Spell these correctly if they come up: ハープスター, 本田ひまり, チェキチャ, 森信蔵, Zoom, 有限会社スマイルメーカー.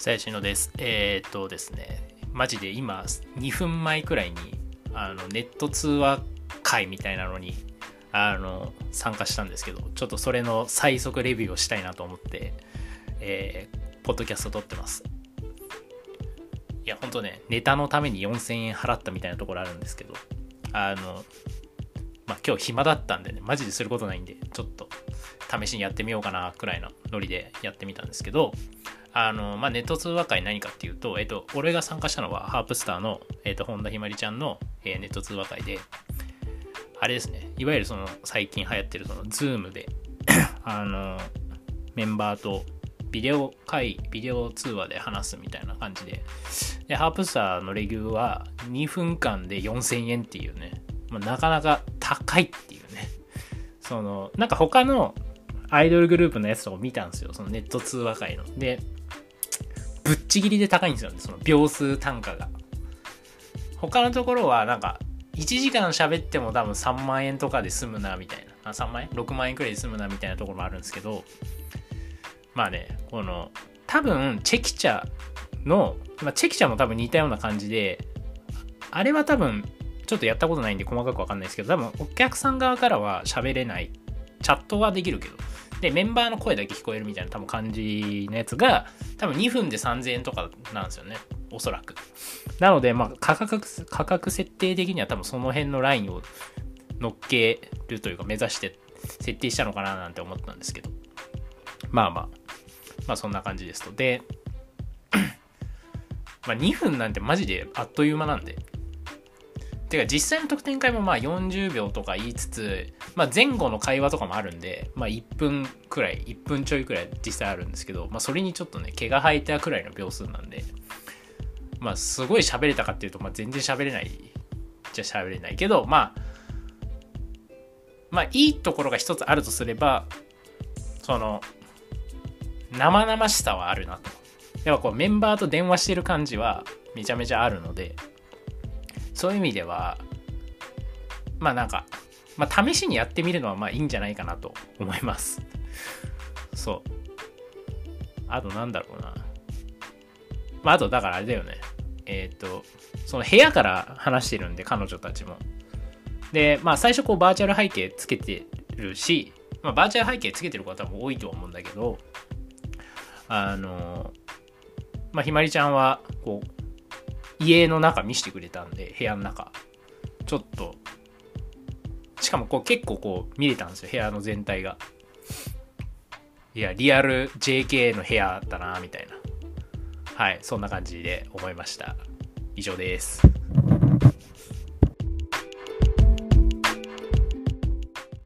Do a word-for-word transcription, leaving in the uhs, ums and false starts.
鞘師のです。えー、っとですね、マジで今にふんまえくらいにあのネット通話会みたいなのにあの参加したんですけど、ちょっとそれの最速レビューをしたいなと思って、えー、ポッドキャスト撮ってます。いやほんとね、ネタのためによんせんえん払ったみたいなところあるんですけど、あの、まあ、今日暇だったんでね、マジですることないんでちょっと試しにやってみようかなくらいなノリでやってみたんですけど、あの、まあ、ネット通話会何かっていうと、えっと、俺が参加したのはハープスターの、えっと、本田ひまりちゃんの、えー、ネット通話会で、あれですね、いわゆるその最近流行ってるその Zoom であのメンバーとビデオ会ビデオ通話で話すみたいな感じ で, でハープスターのレギューはにふんかんでよんせんえんっていうね、まあ、なかなか高いっていうね、そのなんか他のアイドルグループのやつとか見たんですよ、そのネット通話会ので、ぶっちぎりで高いんですよね、その秒数単価が。他のところはなんかいちじかん喋っても多分さんまんえんとかで済むなみたいな、あさんまんえんろくまんえんくらいで済むなみたいなところもあるんですけど、まあね、この多分チェキチャの、まあ、チェキチャも多分似たような感じで、あれは多分ちょっとやったことないんで細かく分かんないですけど、多分お客さん側からは喋れない、チャットはできるけどでメンバーの声だけ聞こえるみたいな多分感じのやつが多分にふんでさんぜんえんとかなんですよね、おそらく。なので、まあ、価格、価格設定的には多分その辺のラインを乗っけるというか目指して設定したのかななんて思ったんですけど、まあまあまあそんな感じですと。でまあにふんなんてマジであっという間なんで、てか実際の特典会もまあよんじゅうびょうとか言いつつ、まあ、前後の会話とかもあるんで、まあ、いっぷんくらいいっぷんちょいくらい実際あるんですけど、まあ、それにちょっとね毛が生えたくらいの秒数なんで、まあすごい喋れたかっていうと、まあ、全然喋れないじゃ喋れないけど、まあまあいいところが一つあるとすれば、その生々しさはあるなと。やっぱこうメンバーと電話してる感じはめちゃめちゃあるので、そういう意味ではまあなんか、まあ、試しにやってみるのはまあいいんじゃないかなと思います。そう。あとなんだろうな。まあ、あとだからあれだよね、えっとその部屋から話してるんで彼女たちも、でまあ最初こうバーチャル背景つけてるし、まあ、バーチャル背景つけてる子は多分多いと思うんだけど、あのまあひまりちゃんはこう家の中見せてくれたんで、部屋の中ちょっとしかもこう結構こう見れたんですよ、部屋の全体が。いやリアル ジェーケー の部屋だなみたいな。はい、そんな感じで思いました。以上です。